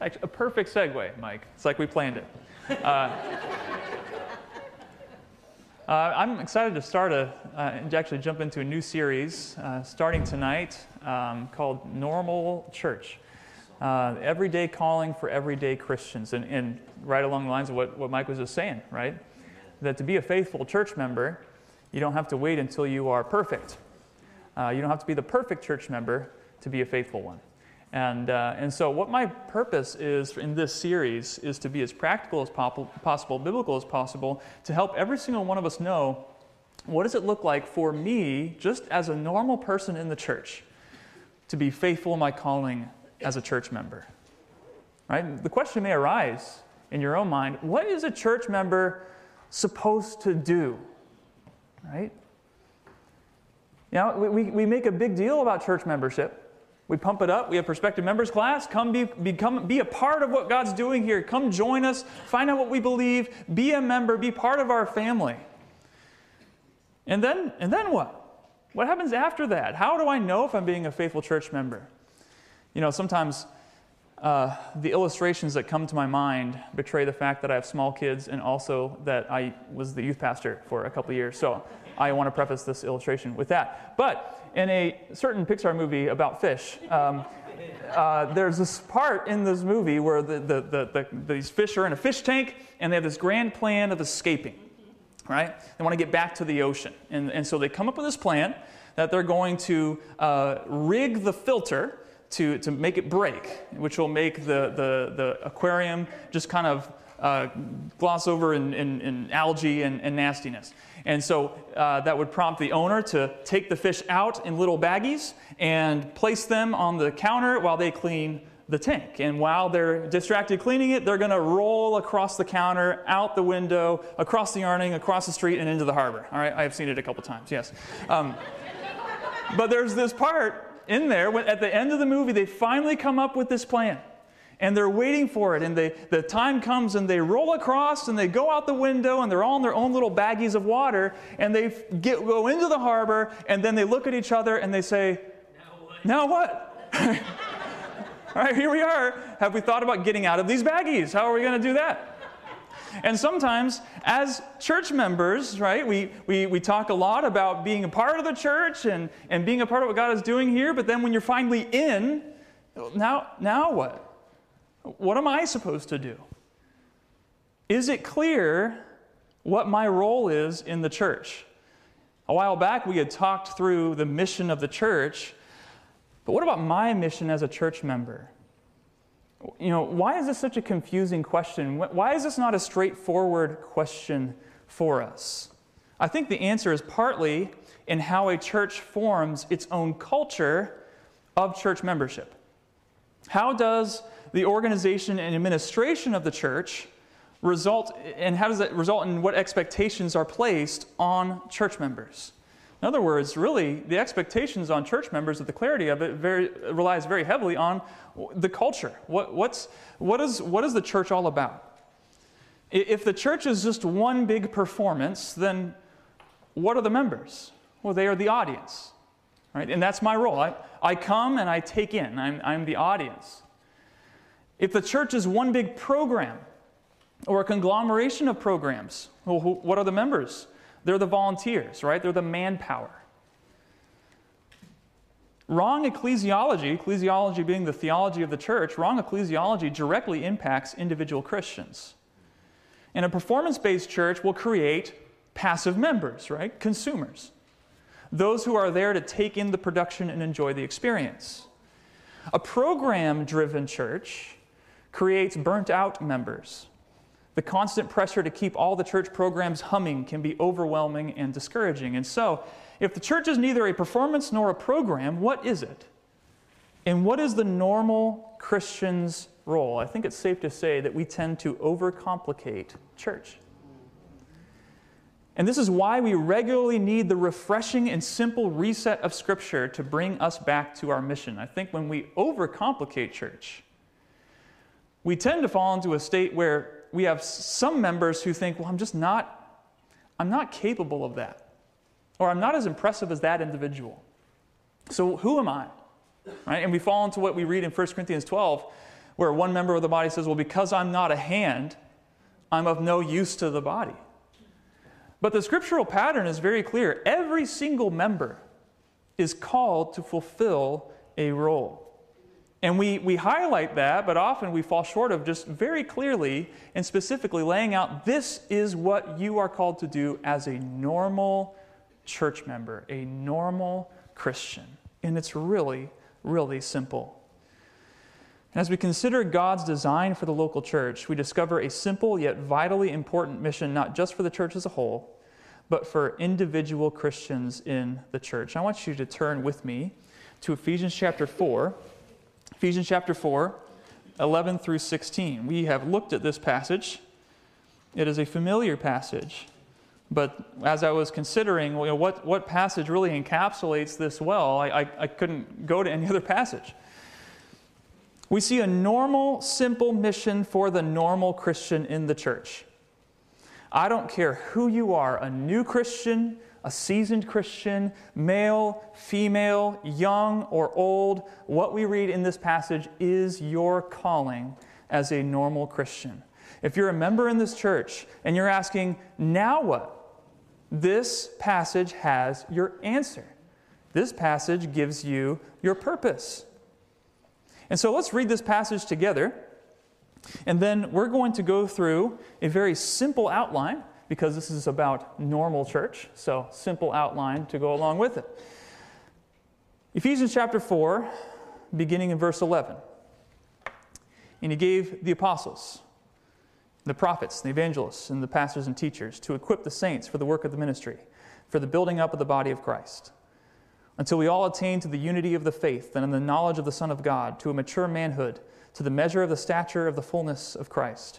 Actually, a perfect segue, Mike. It's like we planned it. I'm excited to start actually jump into a new series starting tonight called Normal Church. Everyday calling for everyday Christians, and right along the lines of what Mike was just saying, right? That to be a faithful church member, you don't have to wait until you are perfect. You don't have to be the perfect church member to be a faithful one. And so what my purpose is in this series is to be as practical as possible, biblical as possible, to help every single one of us know what does it look like for me, just as a normal person in the church, to be faithful in my calling as a church member. Right? The question may arise in your own mind, what is a church member supposed to do? Right? You know, we make a big deal about church membership. We pump it up. We have prospective members class. Come be a part of what God's doing here. Come join us. Find out what we believe. Be a member. Be part of our family. And then what? What happens after that? How do I know if I'm being a faithful church member? You know, sometimes the illustrations that come to my mind betray the fact that I have small kids and also that I was the youth pastor for a couple of years. So I want to preface this illustration with that. But in a certain Pixar movie about fish, there's this part in this movie where these fish are in a fish tank, and they have this grand plan of escaping, right? They want to get back to the ocean. And so they come up with this plan that they're going to rig the filter to make it break, which will make the aquarium just kind of gloss over in algae and nastiness. And so that would prompt the owner to take the fish out in little baggies and place them on the counter while they clean the tank. And while they're distracted cleaning it, they're going to roll across the counter, out the window, across the awning, across the street, and into the harbor. All right, I've seen it a couple times, yes. But there's this part in there when, at the end of the movie, they finally come up with this plan. And they're waiting for it, and the time comes, and they roll across, and they go out the window, and they're all in their own little baggies of water, and they go into the harbor, and then they look at each other, and they say, now what? All right, here we are. Have we thought about getting out of these baggies? How are we going to do that? And sometimes, as church members, right, we talk a lot about being a part of the church and being a part of what God is doing here, but then when you're finally in, now what? What am I supposed to do? Is it clear what my role is in the church? A while back, we had talked through the mission of the church, but what about my mission as a church member? You know, why is this such a confusing question? Why is this not a straightforward question for us? I think the answer is partly in how a church forms its own culture of church membership. How does the organization and administration of the church result in what expectations are placed on church members? In other words, really, the expectations on church members, the clarity of it relies very heavily on the culture. What is the church all about? If the church is just one big performance, then what are the members? Well, they are the audience, right? And that's my role. I come and I take in. I'm the audience. If the church is one big program or a conglomeration of programs, well, what are the members? They're the volunteers, right? They're the manpower. Wrong ecclesiology being the theology of the church, wrong ecclesiology directly impacts individual Christians. And a performance-based church will create passive members, right? Consumers. Those who are there to take in the production and enjoy the experience. A program-driven church creates burnt-out members. The constant pressure to keep all the church programs humming can be overwhelming and discouraging. And so, if the church is neither a performance nor a program, what is it? And what is the normal Christian's role? I think it's safe to say that we tend to overcomplicate church. And this is why we regularly need the refreshing and simple reset of Scripture to bring us back to our mission. I think when we overcomplicate church, we tend to fall into a state where we have some members who think, well, I'm not capable of that. Or I'm not as impressive as that individual. So who am I? Right? And we fall into what we read in 1 Corinthians 12, where one member of the body says, well, because I'm not a hand, I'm of no use to the body. But the scriptural pattern is very clear. Every single member is called to fulfill a role. And we highlight that, but often we fall short of just very clearly and specifically laying out this is what you are called to do as a normal church member, a normal Christian. And it's really, really simple. And as we consider God's design for the local church, we discover a simple yet vitally important mission, not just for the church as a whole, but for individual Christians in the church. I want you to turn with me to Ephesians chapter 4. Ephesians chapter 4, 11 through 16. We have looked at this passage. It is a familiar passage. But as I was considering what passage really encapsulates this well, I couldn't go to any other passage. We see a normal, simple mission for the normal Christian in the church. I don't care who you are, a new Christian, a seasoned Christian, male, female, young or old, what we read in this passage is your calling as a normal Christian. If you're a member in this church and you're asking, now what? This passage has your answer. This passage gives you your purpose. And so let's read this passage together. And then we're going to go through a very simple outline, because this is about normal church, so simple outline to go along with it. Ephesians chapter 4, beginning in verse 11. And he gave the apostles, the prophets, the evangelists, and the pastors and teachers to equip the saints for the work of the ministry, for the building up of the body of Christ, until we all attain to the unity of the faith and in the knowledge of the Son of God, to a mature manhood, to the measure of the stature of the fullness of Christ,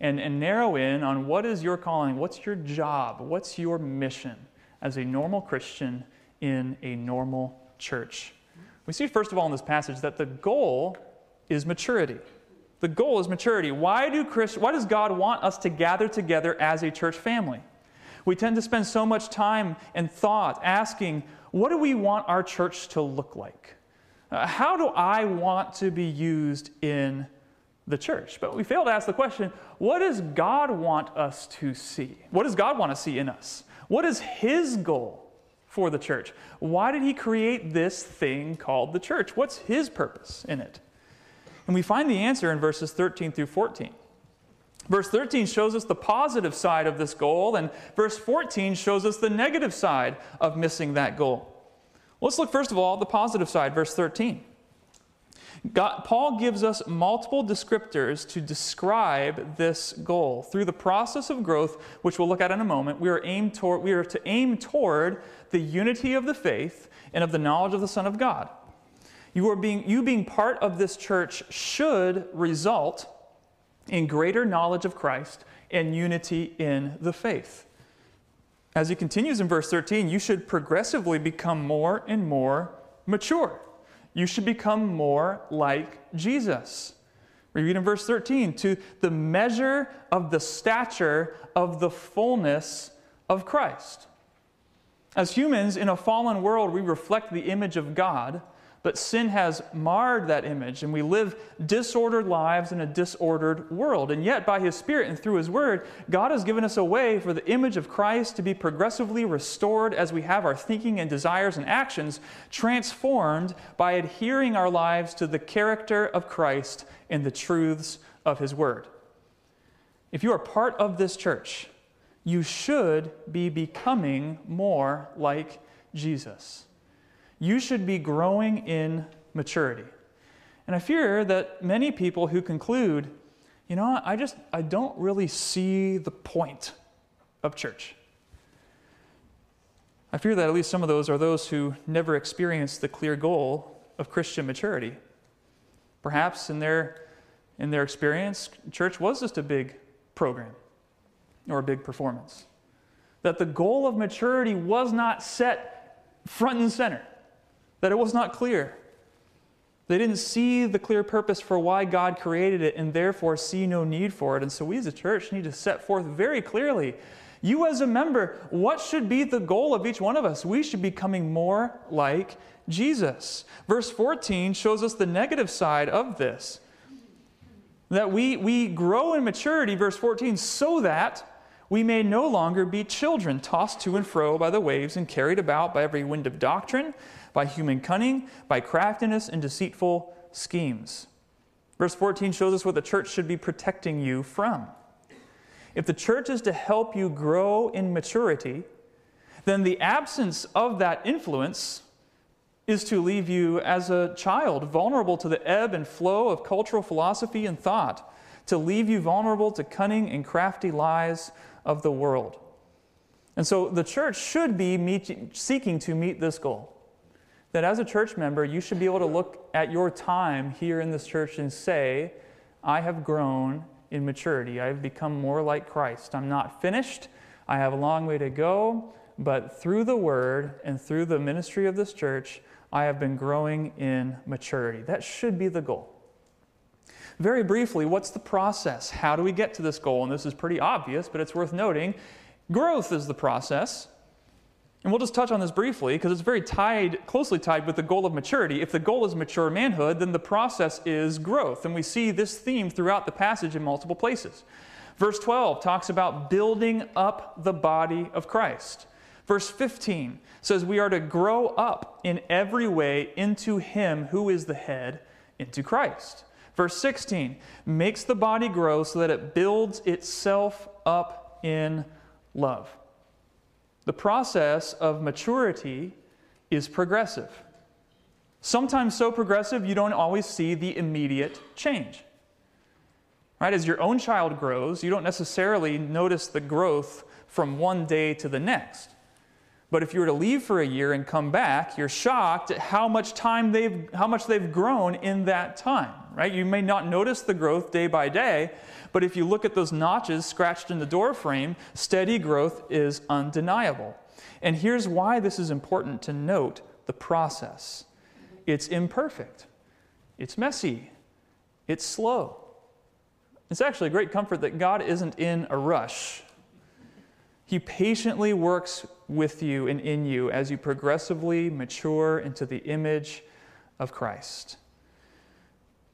and narrow in on what is your calling, what's your job, what's your mission as a normal Christian in a normal church. We see, first of all, in this passage that the goal is maturity. The goal is maturity. Why does God want us to gather together as a church family? We tend to spend so much time and thought asking, what do we want our church to look like? How do I want to be used in the church? But we fail to ask the question, what does God want us to see? What does God want to see in us? What is His goal for the church? Why did He create this thing called the church? What's His purpose in it? And we find the answer in verses 13 through 14. Verse 13 shows us the positive side of this goal, and verse 14 shows us the negative side of missing that goal. Let's look first of all at the positive side, verse 13. Paul gives us multiple descriptors to describe this goal. Through the process of growth, which we'll look at in a moment, we are to aim toward the unity of the faith and of the knowledge of the Son of God. You being part of this church should result in greater knowledge of Christ and unity in the faith. As he continues in verse 13, you should progressively become more and more mature. You should become more like Jesus. We read in verse 13, to the measure of the stature of the fullness of Christ. As humans in a fallen world, we reflect the image of God, but sin has marred that image, and we live disordered lives in a disordered world. And yet, by His Spirit and through His Word, God has given us a way for the image of Christ to be progressively restored as we have our thinking and desires and actions transformed by adhering our lives to the character of Christ and the truths of His Word. If you are part of this church, you should be becoming more like Jesus. You should be growing in maturity. And I fear that many people who conclude, I don't really see the point of church. I fear that at least some of those are those who never experienced the clear goal of Christian maturity. Perhaps in their in their experience, church was just a big program or a big performance. That the goal of maturity was not set front and center. That it was not clear. They didn't see the clear purpose for why God created it and therefore see no need for it. And so we as a church need to set forth very clearly, you as a member, what should be the goal of each one of us? We should be becoming more like Jesus. Verse 14 shows us the negative side of this. That we grow in maturity, verse 14, so that we may no longer be children, tossed to and fro by the waves and carried about by every wind of doctrine, by human cunning, by craftiness and deceitful schemes. Verse 14 shows us what the church should be protecting you from. If the church is to help you grow in maturity, then the absence of that influence is to leave you as a child, vulnerable to the ebb and flow of cultural philosophy and thought, to leave you vulnerable to cunning and crafty lies of the world. And so the church should be seeking to meet this goal. That as a church member, you should be able to look at your time here in this church and say, I have grown in maturity. I have become more like Christ. I'm not finished. I have a long way to go. But through the Word and through the ministry of this church, I have been growing in maturity. That should be the goal. Very briefly, what's the process? How do we get to this goal? And this is pretty obvious, but it's worth noting. Growth is the process. And we'll just touch on this briefly because it's very closely tied with the goal of maturity. If the goal is mature manhood, then the process is growth. And we see this theme throughout the passage in multiple places. Verse 12 talks about building up the body of Christ. Verse 15 says we are to grow up in every way into Him who is the head, into Christ. Verse 16 makes the body grow so that it builds itself up in love. The process of maturity is progressive. Sometimes so progressive you don't always see the immediate change. Right? As your own child grows, you don't necessarily notice the growth from one day to the next. But if you were to leave for a year and come back, you're shocked at how much they've grown in that time. Right? You may not notice the growth day by day, but if you look at those notches scratched in the door frame, steady growth is undeniable. And here's why this is important to note the process. It's imperfect. It's messy. It's slow. It's actually a great comfort that God isn't in a rush. He patiently works with you and in you as you progressively mature into the image of Christ.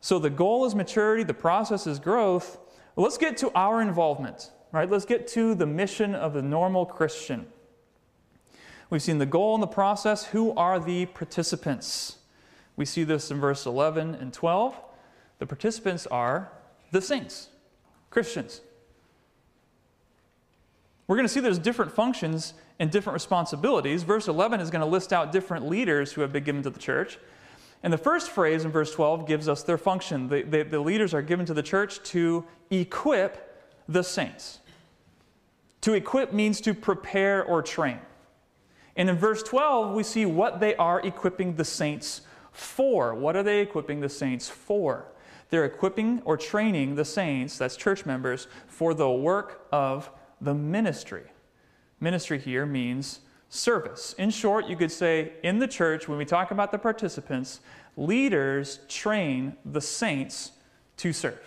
So the goal is maturity, the process is growth. Well, let's get to our involvement, right? Let's get to the mission of the normal Christian. We've seen the goal and the process. Who are the participants? We see this in verse 11 and 12. The participants are the saints, Christians. We're going to see there's different functions and different responsibilities. Verse 11 is going to list out different leaders who have been given to the church. And the first phrase in verse 12 gives us their function. The leaders are given to the church to equip the saints. To equip means to prepare or train. And in verse 12, we see what they are equipping the saints for. What are they equipping the saints for? They're equipping or training the saints, that's church members, for the work of the ministry. Ministry here means service. In short, you could say in the church, when we talk about the participants, leaders train the saints to serve.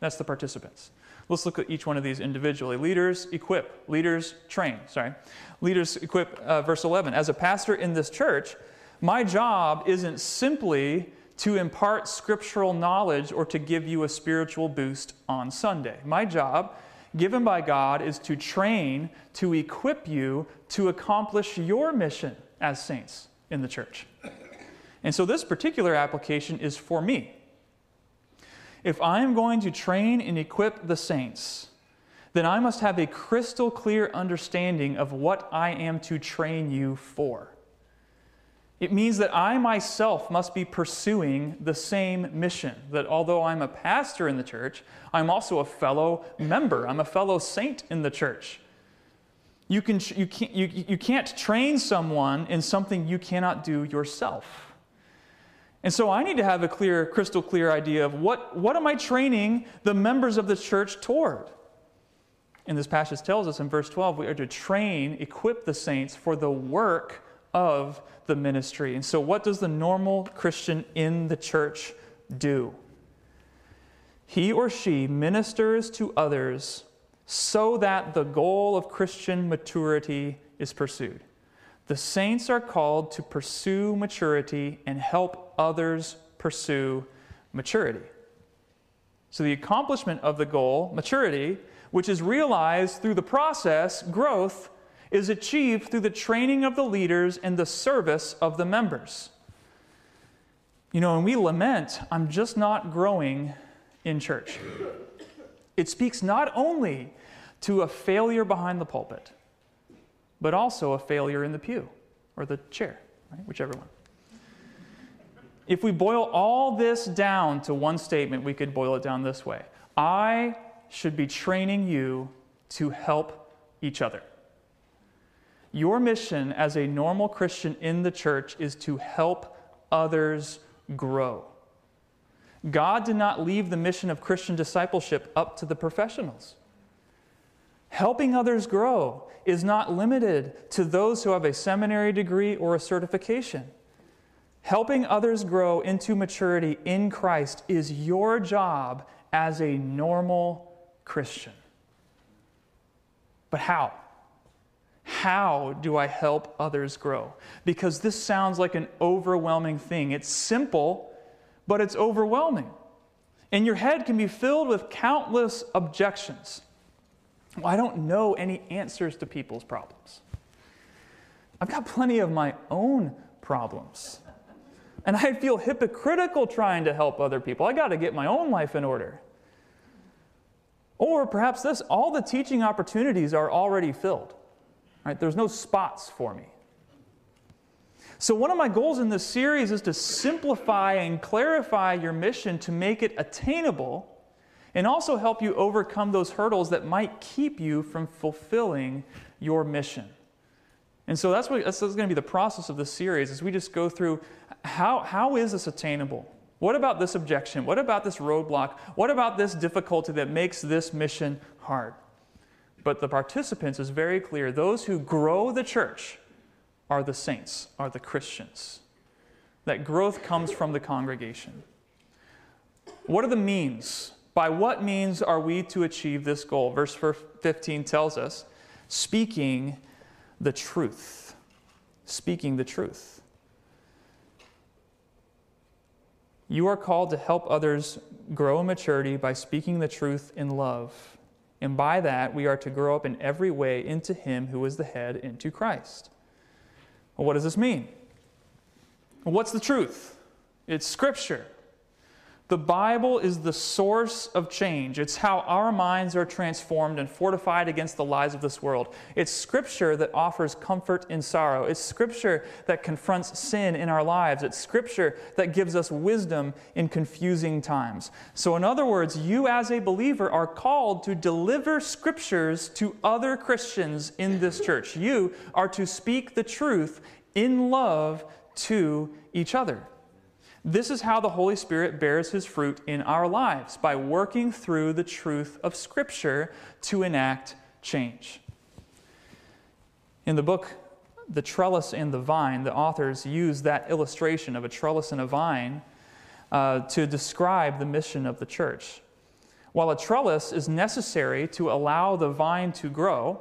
That's the participants. Let's look at each one of these individually. Leaders equip. Leaders train. Leaders equip, verse 11. As a pastor in this church, my job isn't simply to impart scriptural knowledge or to give you a spiritual boost on Sunday. My job given by God is to train, to equip you to accomplish your mission as saints in the church. And so this particular application is for me. If I am going to train and equip the saints, then I must have a crystal clear understanding of what I am to train you for. It means that I myself must be pursuing the same mission. That although I'm a pastor in the church, I'm also a fellow member. I'm a fellow saint in the church. You can't train someone in something you cannot do yourself. And so I need to have a clear, crystal clear idea of what am I training the members of the church toward? And this passage tells us in verse 12, we are to train, equip the saints for the work of the ministry. And so what does the normal Christian in the church do? He or she ministers to others so that the goal of Christian maturity is pursued. The saints are called to pursue maturity and help others pursue maturity. So the accomplishment of the goal, maturity, which is realized through the process, growth, is achieved through the training of the leaders and the service of the members. You know, when we lament, I'm just not growing in church, it speaks not only to a failure behind the pulpit, but also a failure in the pew or the chair, right? Whichever one. If we boil all this down to one statement, we could boil it down this way. I should be training you to help each other. Your mission as a normal Christian in the church is to help others grow. God did not leave the mission of Christian discipleship up to the professionals. Helping others grow is not limited to those who have a seminary degree or a certification. Helping others grow into maturity in Christ is your job as a normal Christian. But how? How do I help others grow? Because this sounds like an overwhelming thing. It's simple, but it's overwhelming. And your head can be filled with countless objections. Well, I don't know any answers to people's problems. I've got plenty of my own problems. And I feel hypocritical trying to help other people. I got to get my own life in order. Or perhaps this, all the teaching opportunities are already filled. Right? There's no spots for me. So one of my goals in this series is to simplify and clarify your mission to make it attainable and also help you overcome those hurdles that might keep you from fulfilling your mission. And so that's going to be the process of this series as we just go through how is this attainable? What about this objection? What about this roadblock? What about this difficulty that makes this mission hard? But the participants is very clear. Those who grow the church are the saints, are the Christians. That growth comes from the congregation. What are the means? By what means are we to achieve this goal? Verse 15 tells us, speaking the truth. Speaking the truth. You are called to help others grow in maturity by speaking the truth in love. And by that, we are to grow up in every way into Him who is the head, into Christ. Well, what does this mean? Well, what's the truth? It's Scripture. The Bible is the source of change. It's how our minds are transformed and fortified against the lies of this world. It's Scripture that offers comfort in sorrow. It's Scripture that confronts sin in our lives. It's Scripture that gives us wisdom in confusing times. So in other words, you as a believer are called to deliver Scriptures to other Christians in this church. You are to speak the truth in love to each other. This is how the Holy Spirit bears His fruit in our lives, by working through the truth of Scripture to enact change. In the book, The Trellis and the Vine, the authors use that illustration of a trellis and a vine to describe the mission of the church. While a trellis is necessary to allow the vine to grow,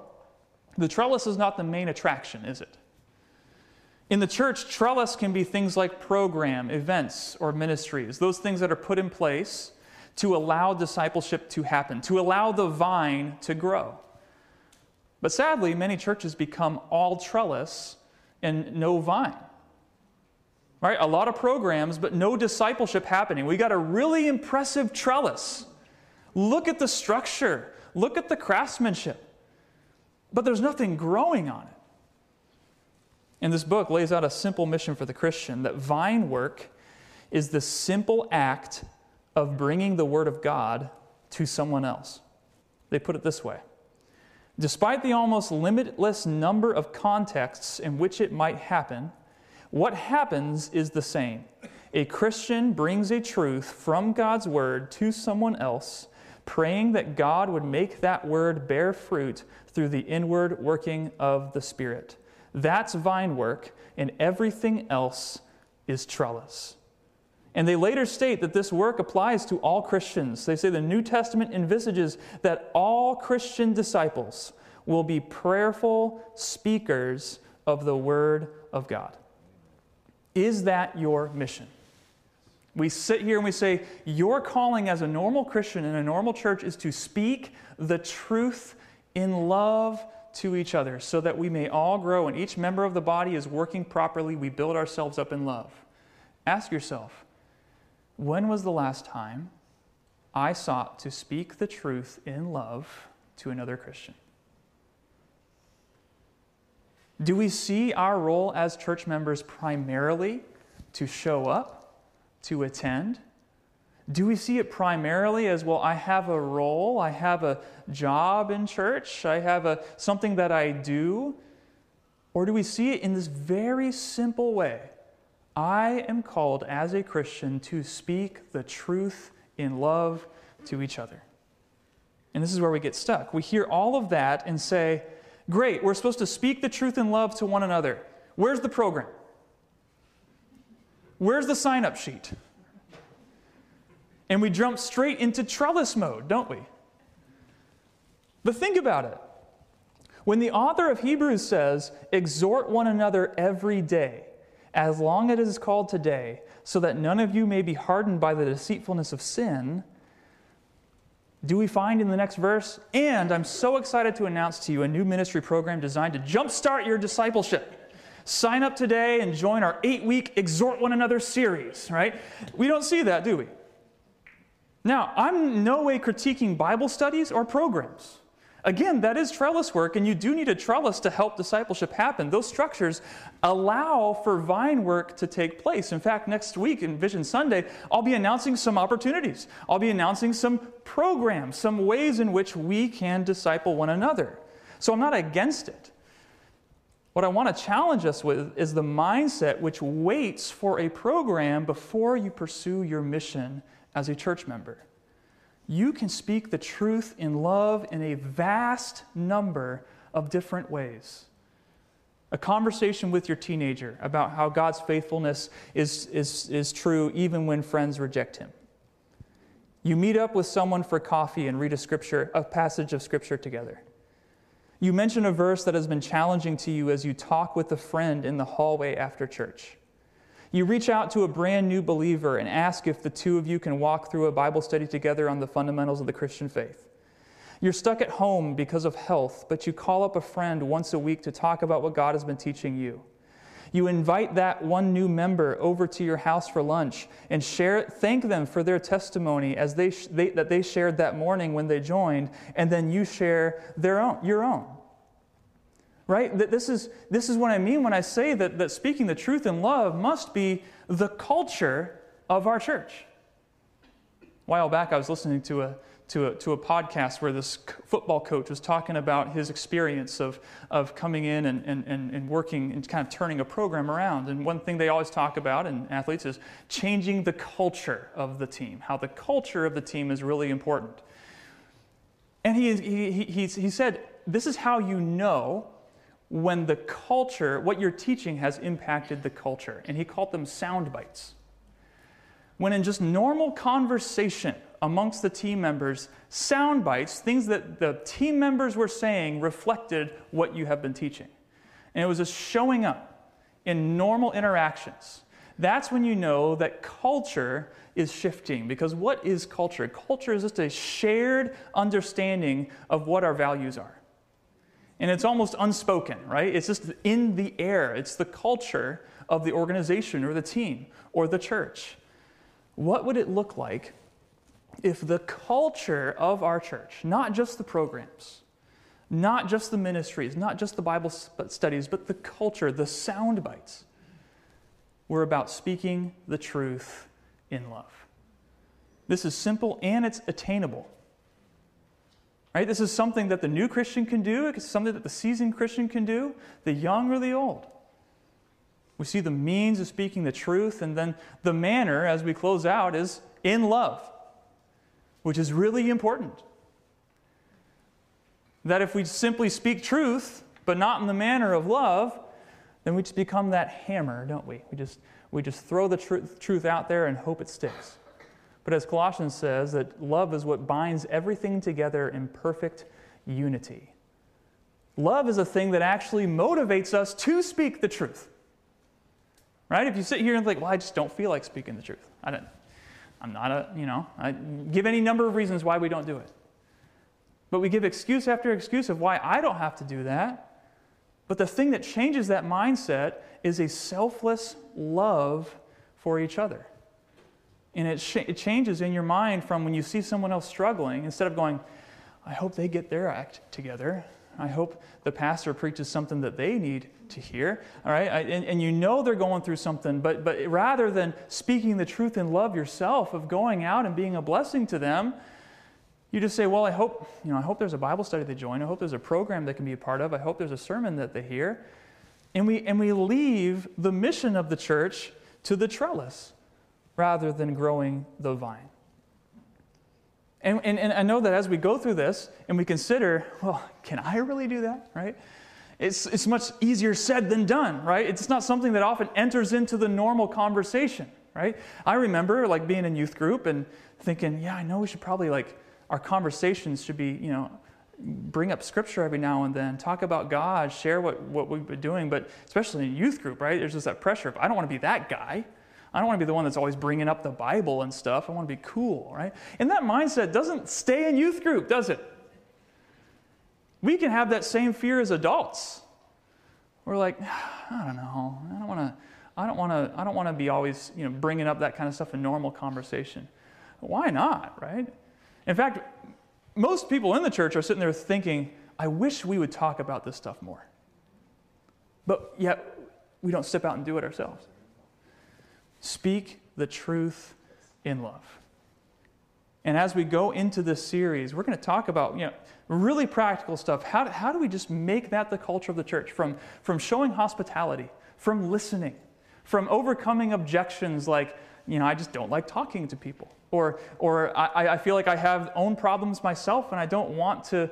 the trellis is not the main attraction, is it? In the church, trellis can be things like program, events, or ministries. Those things that are put in place to allow discipleship to happen, to allow the vine to grow. But sadly, many churches become all trellis and no vine. Right? A lot of programs, but no discipleship happening. We got a really impressive trellis. Look at the structure. Look at the craftsmanship. But there's nothing growing on it. And this book lays out a simple mission for the Christian, that vine work is the simple act of bringing the Word of God to someone else. They put it this way. Despite the almost limitless number of contexts in which it might happen, what happens is the same. A Christian brings a truth from God's word to someone else, praying that God would make that word bear fruit through the inward working of the Spirit. That's vine work, and everything else is trellis. And they later state that this work applies to all Christians. They say the New Testament envisages that all Christian disciples will be prayerful speakers of the Word of God. Is that your mission? We sit here and we say, your calling as a normal Christian in a normal church is to speak the truth in love to each other so that we may all grow and each member of the body is working properly. We build ourselves up in love. Ask yourself, when was the last time I sought to speak the truth in love to another Christian? Do we see our role as church members primarily to show up, to attend? Do we see it primarily as, well, I have a role, I have a job in church, I have something that I do? Or do we see it in this very simple way? I am called as a Christian to speak the truth in love to each other. And this is where we get stuck. We hear all of that and say, great, we're supposed to speak the truth in love to one another. Where's the program? Where's the sign-up sheet? And we jump straight into trellis mode, don't we? But think about it. When the author of Hebrews says, exhort one another every day, as long as it is called today, so that none of you may be hardened by the deceitfulness of sin, do we find in the next verse, and I'm so excited to announce to you a new ministry program designed to jumpstart your discipleship. Sign up today and join our 8-week Exhort One Another series, right? We don't see that, do we? Now, I'm in no way critiquing Bible studies or programs. Again, that is trellis work, and you do need a trellis to help discipleship happen. Those structures allow for vine work to take place. In fact, next week in Vision Sunday, I'll be announcing some opportunities. I'll be announcing some programs, some ways in which we can disciple one another. So I'm not against it. What I want to challenge us with is the mindset which waits for a program before you pursue your mission as a church member. You can speak the truth in love in a vast number of different ways. A conversation with your teenager about how God's faithfulness is true even when friends reject him. You meet up with someone for coffee and read a passage of Scripture together. You mention a verse that has been challenging to you as you talk with a friend in the hallway after church. You reach out to a brand new believer and ask if the two of you can walk through a Bible study together on the fundamentals of the Christian faith. You're stuck at home because of health, but you call up a friend once a week to talk about what God has been teaching you. You invite that one new member over to your house for lunch and thank them for their testimony as that they shared that morning when they joined, and then you share your own. Right? This is what I mean when I say that speaking the truth in love must be the culture of our church. A while back, I was listening to a podcast where this football coach was talking about his experience of coming in and working and kind of turning a program around. And one thing they always talk about in athletes is changing the culture of the team, how the culture of the team is really important. And he said, this is how you know when the culture, what you're teaching has impacted the culture. And he called them sound bites. When in just normal conversation amongst the team members, sound bites, things that the team members were saying reflected what you have been teaching. And it was just showing up in normal interactions. That's when you know that culture is shifting. Because what is culture? Culture is just a shared understanding of what our values are. And it's almost unspoken, right? It's just in the air. It's the culture of the organization or the team or the church. What would it look like if the culture of our church, not just the programs, not just the ministries, not just the Bible studies, but the culture, the sound bites, were about speaking the truth in love? This is simple and it's attainable. Right? This is something that the new Christian can do. It's something that the seasoned Christian can do, the young or the old. We see the means of speaking the truth, and then the manner, as we close out, is in love, which is really important. That if we simply speak truth, but not in the manner of love, then we just become that hammer, don't we? We just throw the truth out there and hope it sticks. But as Colossians says, that love is what binds everything together in perfect unity. Love is a thing that actually motivates us to speak the truth. Right? If you sit here and think, well, I just don't feel like speaking the truth. I give any number of reasons why we don't do it. But we give excuse after excuse of why I don't have to do that. But the thing that changes that mindset is a selfless love for each other. And it changes in your mind from when you see someone else struggling, instead of going, I hope they get their act together. I hope the pastor preaches something that they need to hear, all right? And you know they're going through something, but rather than speaking the truth in love yourself, of going out and being a blessing to them, you just say, well, I hope there's a Bible study they join. I hope there's a program they can be a part of. I hope there's a sermon that they hear. And we leave the mission of the church to the trellis rather than growing the vine. And I know that as we go through this and we consider, well, can I really do that, right? It's much easier said than done, right? It's not something that often enters into the normal conversation, right? I remember like being in youth group and thinking, yeah, I know we should probably like, our conversations should be, bring up scripture every now and then, talk about God, share what we've been doing, but especially in youth group, right? There's just that pressure of, I don't want to be that guy. I don't want to be the one that's always bringing up the Bible and stuff. I want to be cool, right? And that mindset doesn't stay in youth group, does it? We can have that same fear as adults. We're like, I don't know. I don't want to be always, bringing up that kind of stuff in normal conversation. Why not, right? In fact, most people in the church are sitting there thinking, I wish we would talk about this stuff more. But yet, we don't step out and do it ourselves. Speak the truth in love. And as we go into this series, we're going to talk about really practical stuff. How do we just make that the culture of the church? From showing hospitality, from listening, from overcoming objections like, I just don't like talking to people. Or I feel like I have own problems myself and I don't want to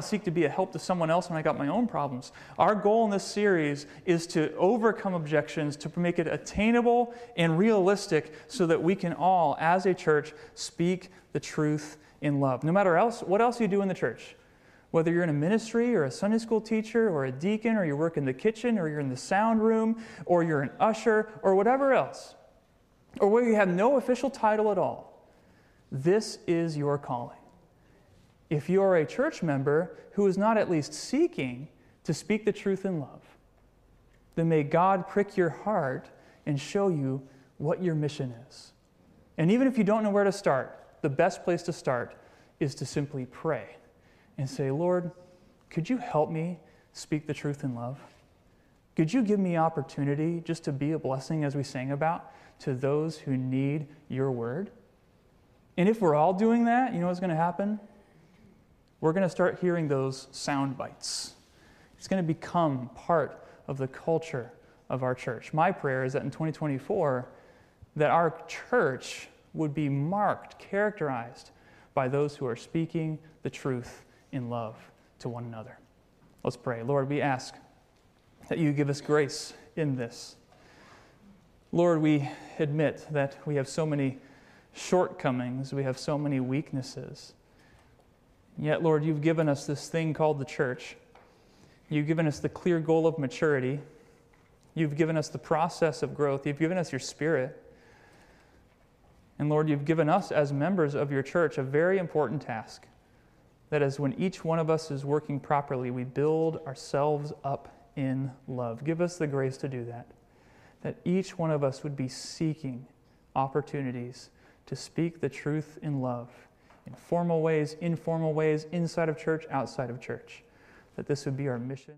seek to be a help to someone else when I got my own problems. Our goal in this series is to overcome objections, to make it attainable and realistic so that we can all, as a church, speak the truth in love. No matter what else you do in the church, whether you're in a ministry or a Sunday school teacher or a deacon or you work in the kitchen or you're in the sound room or you're an usher or whatever else, or whether you have no official title at all, this is your calling. If you are a church member who is not at least seeking to speak the truth in love, then may God prick your heart and show you what your mission is. And even if you don't know where to start, the best place to start is to simply pray and say, Lord, could you help me speak the truth in love? Could you give me opportunity just to be a blessing, as we sang about, to those who need your word? And if we're all doing that, you know what's going to happen? We're going to start hearing those sound bites. It's going to become part of the culture of our church. My prayer is that in 2024, that our church would be marked, characterized by those who are speaking the truth in love to one another. Let's pray. Lord, we ask that you give us grace in this. Lord, we admit that we have so many shortcomings, we have so many weaknesses. Yet, Lord, you've given us this thing called the church. You've given us the clear goal of maturity. You've given us the process of growth. You've given us your Spirit. And Lord, you've given us as members of your church a very important task. That is, when each one of us is working properly, we build ourselves up in love. Give us the grace to do that. That each one of us would be seeking opportunities to speak the truth in love, in formal ways, informal ways, inside of church, outside of church, that this would be our mission.